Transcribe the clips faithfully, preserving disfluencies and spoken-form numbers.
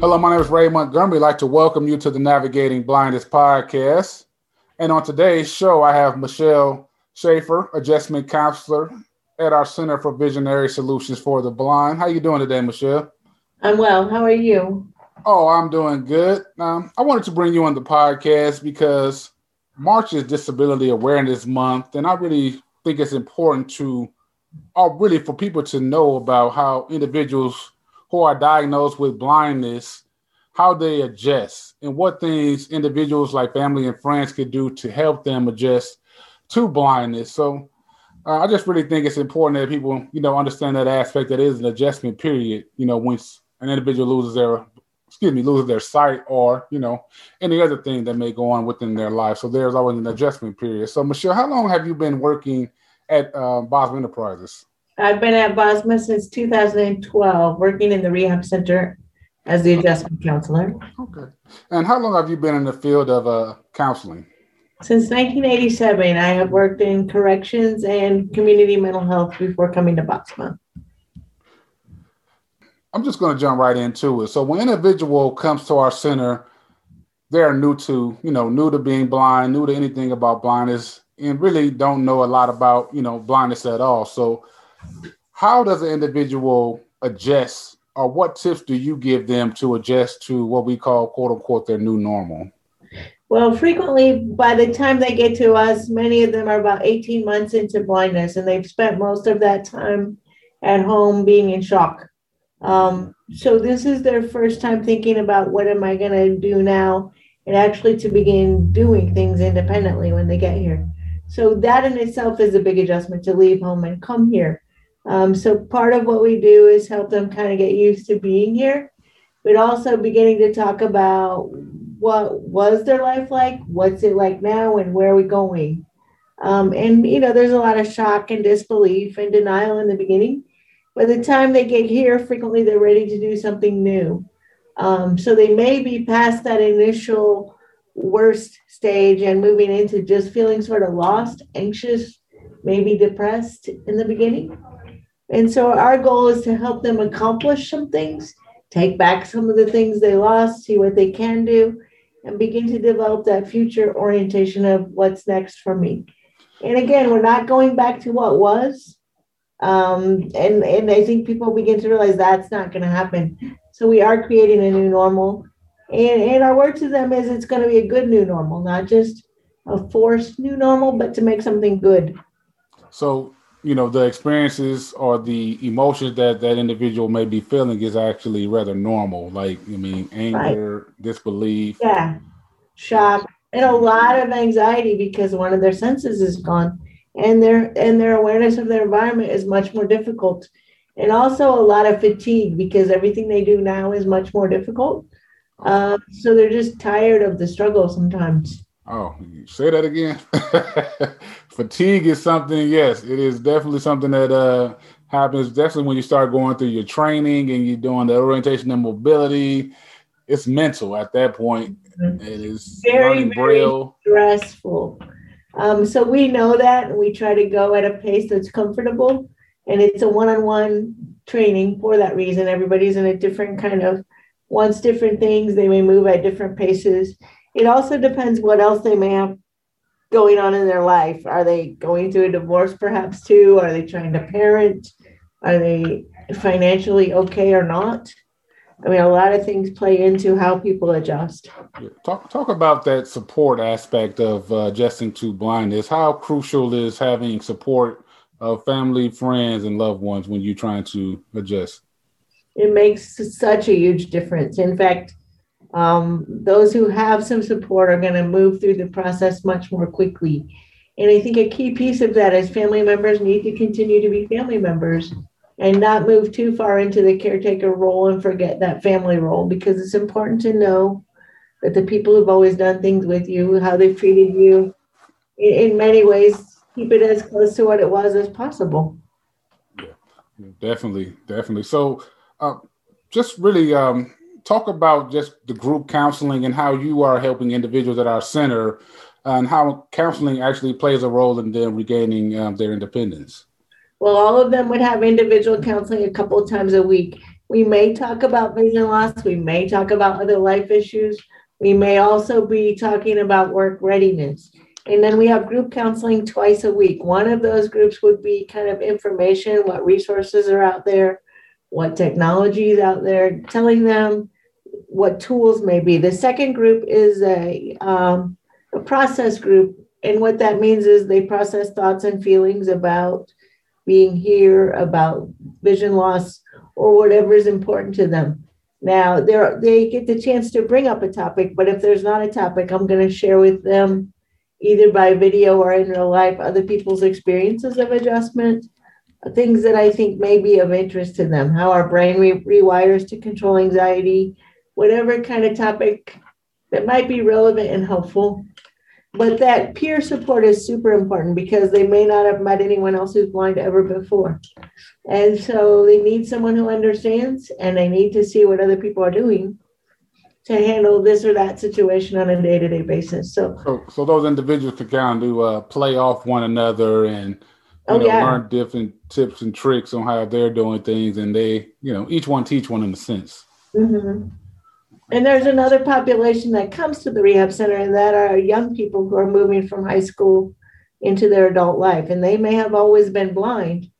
Hello, my name is Ray Montgomery. I'd like to welcome you to the Navigating Blindness podcast. And on today's show, I have Michelle Schaefer, adjustment counselor at our Center for Visionary Solutions for the Blind. How you doing today, Michelle? I'm well. How are you? Oh, I'm doing good. Um, I wanted to bring you on the podcast because March is Disability Awareness Month, and I really think it's important to, uh, really for people to know about how individuals who are diagnosed with blindness, how they adjust and what things individuals like family and friends could do to help them adjust to blindness. So uh, I just really think it's important that people, you know, understand that aspect that is an adjustment period, you know, once an individual loses their, excuse me, loses their sight or, you know, any other thing that may go on within their life. So there's always an adjustment period. So Michelle, how long have you been working at uh, Boswell Enterprises? I've been at Bosma since two thousand twelve, working in the rehab center as the adjustment counselor. Okay. And how long have you been in the field of uh, counseling? Since nineteen eighty-seven, I have worked in corrections and community mental health before coming to Bosma. I'm just going to jump right into it. So when an individual comes to our center, they're new to, you know, new to being blind, new to anything about blindness, and really don't know a lot about, you know, blindness at all. So how does an individual adjust, or what tips do you give them to adjust to what we call, quote unquote, their new normal? Well, frequently by the time they get to us, many of them are about eighteen months into blindness, and they've spent most of that time at home being in shock. Um, so this is their first time thinking about what am I going to do now, and actually to begin doing things independently when they get here. So that in itself is a big adjustment to leave home and come here. Um, so part of what we do is help them kind of get used to being here, but also beginning to talk about what was their life like, what's it like now, and where are we going? Um, and, you know, there's a lot of shock and disbelief and denial in the beginning. By the time they get here, frequently they're ready to do something new. Um, so they may be past that initial worst stage and moving into just feeling sort of lost, anxious, maybe depressed in the beginning. And so our goal is to help them accomplish some things, take back some of the things they lost, see what they can do, and begin to develop that future orientation of what's next for me. And again, we're not going back to what was. Um, and, and I think people begin to realize that's not going to happen. So we are creating a new normal. And, and our word to them is it's going to be a good new normal, not just a forced new normal, but to make something good. So, you know, the experiences or the emotions that that individual may be feeling is actually rather normal. Like, I mean, anger, right. Disbelief. Yeah. Shock. And a lot of anxiety because one of their senses is gone and their and their awareness of their environment is much more difficult. And also a lot of fatigue because everything they do now is much more difficult. Um, so they're just tired of the struggle sometimes. Oh, you say that again. Fatigue is something. Yes, it is definitely something that uh, happens. Definitely when you start going through your training and you're doing the orientation and mobility, it's mental at that point. Mm-hmm. It is very, very braille. Stressful. Um, so we know that, and we try to go at a pace that's comfortable. And it's a one-on-one training for that reason. Everybody's in a different kind of wants different things. They may move at different paces. It also depends what else they may have going on in their life. Are they going through a divorce perhaps too? Are they trying to parent? Are they financially okay or not? I mean, a lot of things play into how people adjust. Talk, talk about that support aspect of uh, adjusting to blindness. How crucial is having support of family, friends, and loved ones when you're trying to adjust? It makes such a huge difference. In fact, um, those who have some support are going to move through the process much more quickly. And I think a key piece of that is family members need to continue to be family members and not move too far into the caretaker role and forget that family role, because it's important to know that the people who've always done things with you, how they've treated you, in, in many ways, keep it as close to what it was as possible. Yeah, definitely, definitely. So, Uh, just really um, talk about just the group counseling and how you are helping individuals at our center and how counseling actually plays a role in them regaining um, their independence. Well, all of them would have individual counseling a couple of times a week. We may talk about vision loss. We may talk about other life issues. We may also be talking about work readiness. And then we have group counseling twice a week. One of those groups would be kind of information, what resources are out there, what technology is out there, telling them what tools may be. The second group is a, um, a process group. And what that means is they process thoughts and feelings about being here, about vision loss, or whatever is important to them. Now, they get the chance to bring up a topic, but if there's not a topic, I'm going to share with them, either by video or in real life, other people's experiences of adjustment, things that I think may be of interest to them, how our brain re- rewires to control anxiety, whatever kind of topic that might be relevant and helpful. But that peer support is super important because they may not have met anyone else who's blind ever before. And so they need someone who understands, and they need to see what other people are doing to handle this or that situation on a day-to-day basis. So, so, so those individuals could kind of uh, play off one another and you oh, know, yeah. learn different tips and tricks on how they're doing things. And they, you know, each one teach one in a sense. Mm-hmm. And there's another population that comes to the rehab center, and that are young people who are moving from high school into their adult life. And they may have always been blind,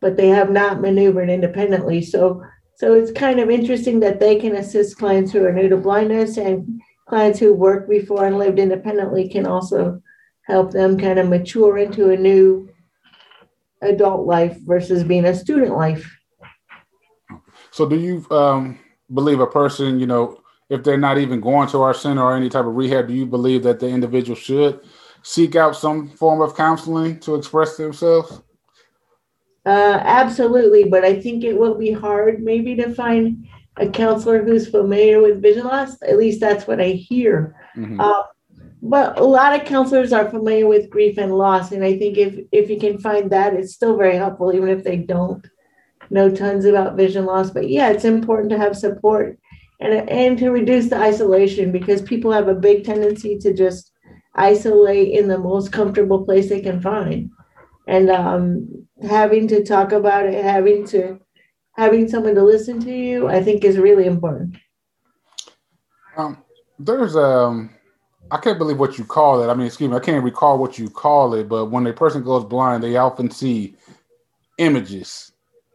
but they have not maneuvered independently. So, so it's kind of interesting that they can assist clients who are new to blindness, and clients who worked before and lived independently can also help them kind of mature into a new adult life versus being a student life. So do you um, believe a person, you know, if they're not even going to our center or any type of rehab, do you believe that the individual should seek out some form of counseling to express themselves? Uh, absolutely. But I think it will be hard maybe to find a counselor who's familiar with vision loss. At least that's what I hear. Mm-hmm. Uh, but a lot of counselors are familiar with grief and loss. And I think if, if you can find that, it's still very helpful, even if they don't know tons about vision loss. But yeah, it's important to have support. And, and to reduce the isolation, because people have a big tendency to just isolate in the most comfortable place they can find. And um, having to talk about it, having to having someone to listen to you, I think is really important. Um, there's, um, I can't believe what you call it. I mean, excuse me, I can't recall what you call it, but when a person goes blind, they often see images.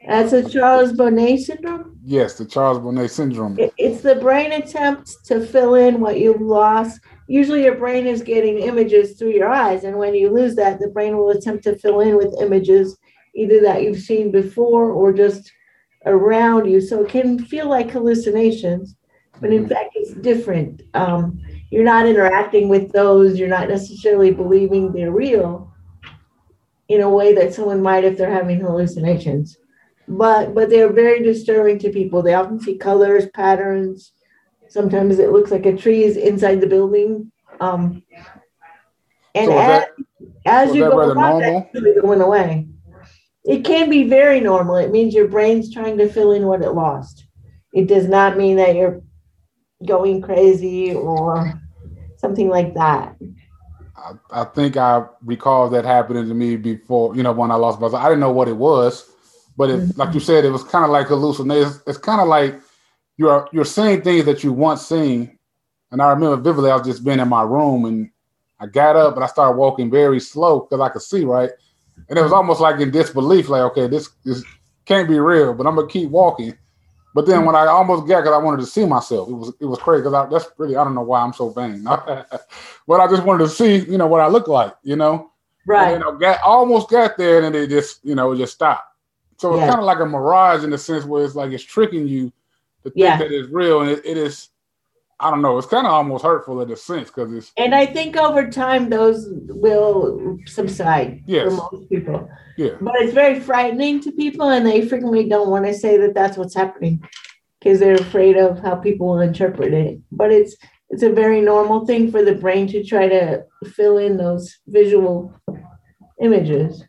That's the Charles Bonnet syndrome? Yes, the Charles Bonnet syndrome. It's the brain attempt to fill in what you've lost. Usually your brain is getting images through your eyes. And when you lose that, the brain will attempt to fill in with images, either that you've seen before or just around you. So it can feel like hallucinations, but in mm-hmm. fact, it's different. Um, you're not interacting with those. You're not necessarily believing they're real in a way that someone might if they're having hallucinations. But but they're very disturbing to people. They often see colors, patterns. Sometimes it looks like a tree is inside the building. Um, and so as, that, as so you go along, it went away. It can be very normal. It means your brain's trying to fill in what it lost. It does not mean that you're going crazy or something like that. I, I think I recall that happening to me before, you know, when I lost my son. I didn't know what it was. But it, like you said, it was kind of like hallucinations. It's kind of like you're you're seeing things that you once seen. And I remember vividly, I was just being in my room and I got up and I started walking very slow because I could see, right? And it was almost like in disbelief, like, okay, this, this can't be real, but I'm going to keep walking. But then when I almost got, because I wanted to see myself, it was it was crazy because that's really, I don't know why I'm so vain. But I just wanted to see, you know, what I look like, you know? Right. And I got, almost got there and then it just, you know, it just stopped. So it's yeah. kind of like a mirage in the sense where it's like it's tricking you to think yeah. that it's real. And it, it is, I don't know, it's kind of almost hurtful in a sense because it's. And I think over time, those will subside yes. for most people. Yeah. But it's very frightening to people, and they frequently don't want to say that that's what's happening because they're afraid of how people will interpret it. But it's it's a very normal thing for the brain to try to fill in those visual images.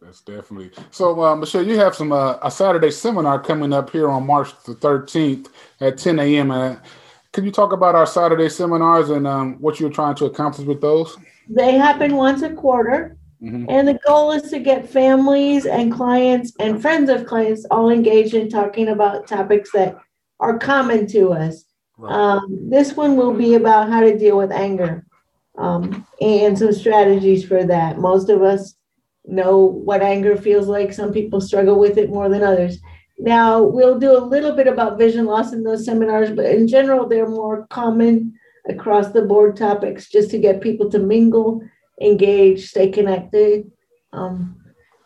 That's definitely. So, uh, Michelle, you have some uh, a Saturday seminar coming up here on March the thirteenth at ten a.m. Uh, can you talk about our Saturday seminars and um, what you're trying to accomplish with those? They happen once a quarter. Mm-hmm. And the goal is to get families and clients and friends of clients all engaged in talking about topics that are common to us. Wow. Um, this one will be about how to deal with anger um, and some strategies for that. Most of us know what anger feels like. Some people struggle with it more than others. Now, we'll do a little bit about vision loss in those seminars, but in general, they're more common across the board topics just to get people to mingle, engage, stay connected. Um,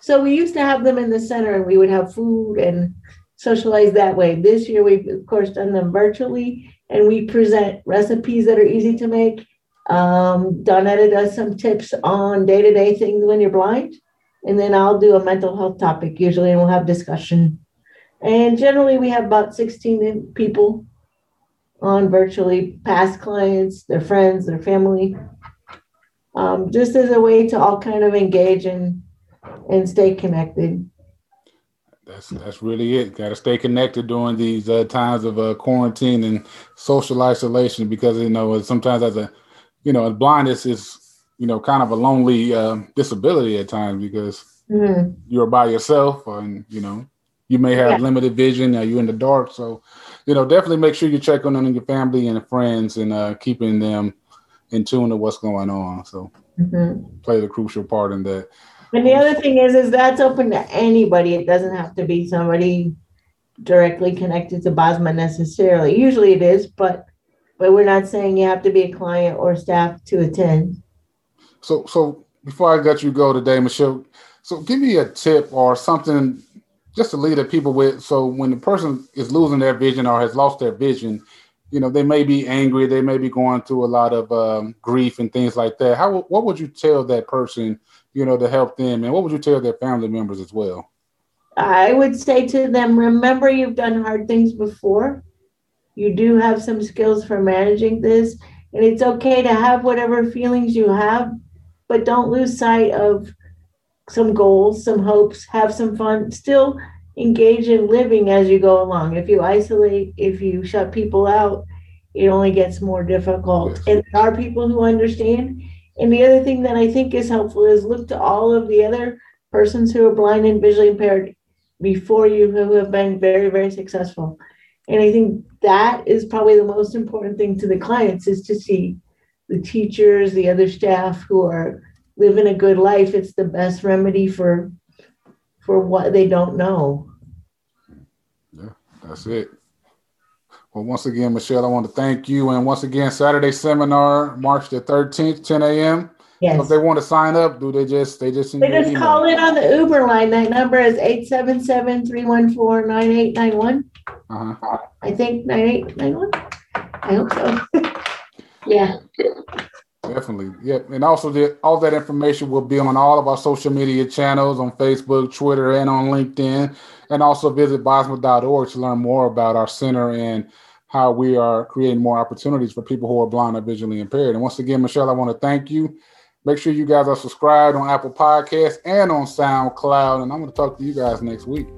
so we used to have them in the center and we would have food and socialize that way. This year, we've, of course, done them virtually, and we present recipes that are easy to make. Um, Donetta does some tips on day-to-day things when you're blind, and then I'll do a mental health topic usually, and we'll have discussion. And generally, we have about sixteen people on virtually, past clients, their friends, their family, um, just as a way to all kind of engage and, and stay connected. That's that's really it. Got to stay connected during these uh, times of uh, quarantine and social isolation, because, you know, sometimes as a, you know, blindness is, you know, kind of a lonely uh, disability at times, because mm-hmm. you're by yourself, and, you know, you may have yeah. limited vision, or you're in the dark. So, you know, definitely make sure you check on your family and friends, and uh, keeping them in tune to what's going on. So mm-hmm. play the crucial part in that. And the other thing is, is that's open to anybody. It doesn't have to be somebody directly connected to Bosma necessarily. Usually it is, but but we're not saying you have to be a client or staff to attend. So so before I let you go today, Michelle, so give me a tip or something just to lead the people with. So when the person is losing their vision or has lost their vision, you know, they may be angry. They may be going through a lot of um, grief and things like that. How what would you tell that person, you know, to help them? And what would you tell their family members as well? I would say to them, remember, you've done hard things before. You do have some skills for managing this. And it's okay to have whatever feelings you have, but don't lose sight of some goals, some hopes, have some fun, still engage in living as you go along. If you isolate, if you shut people out, it only gets more difficult. Yes. And there are people who understand. And the other thing that I think is helpful is look to all of the other persons who are blind and visually impaired before you, who have been very, very successful. And I think that is probably the most important thing to the clients, is to see the teachers, the other staff who are living a good life. It's the best remedy for for what they don't know. Yeah, that's it. Well, once again, Michelle, I want to thank you. And once again, Saturday seminar, March the thirteenth, ten a.m. Yes. So if they want to sign up, do they just they just they just call in on the Uber line? That number is eight seven seven, three one four, nine eight nine one. Uh-huh. I think nine eight nine one. I hope so. Yeah. Definitely. Yep. And also, the, all that information will be on all of our social media channels, on Facebook, Twitter, and on LinkedIn. And also visit bosma dot org to learn more about our center and how we are creating more opportunities for people who are blind or visually impaired. And once again, Michelle, I want to thank you. Make sure you guys are subscribed on Apple Podcasts and on SoundCloud. And I'm going to talk to you guys next week.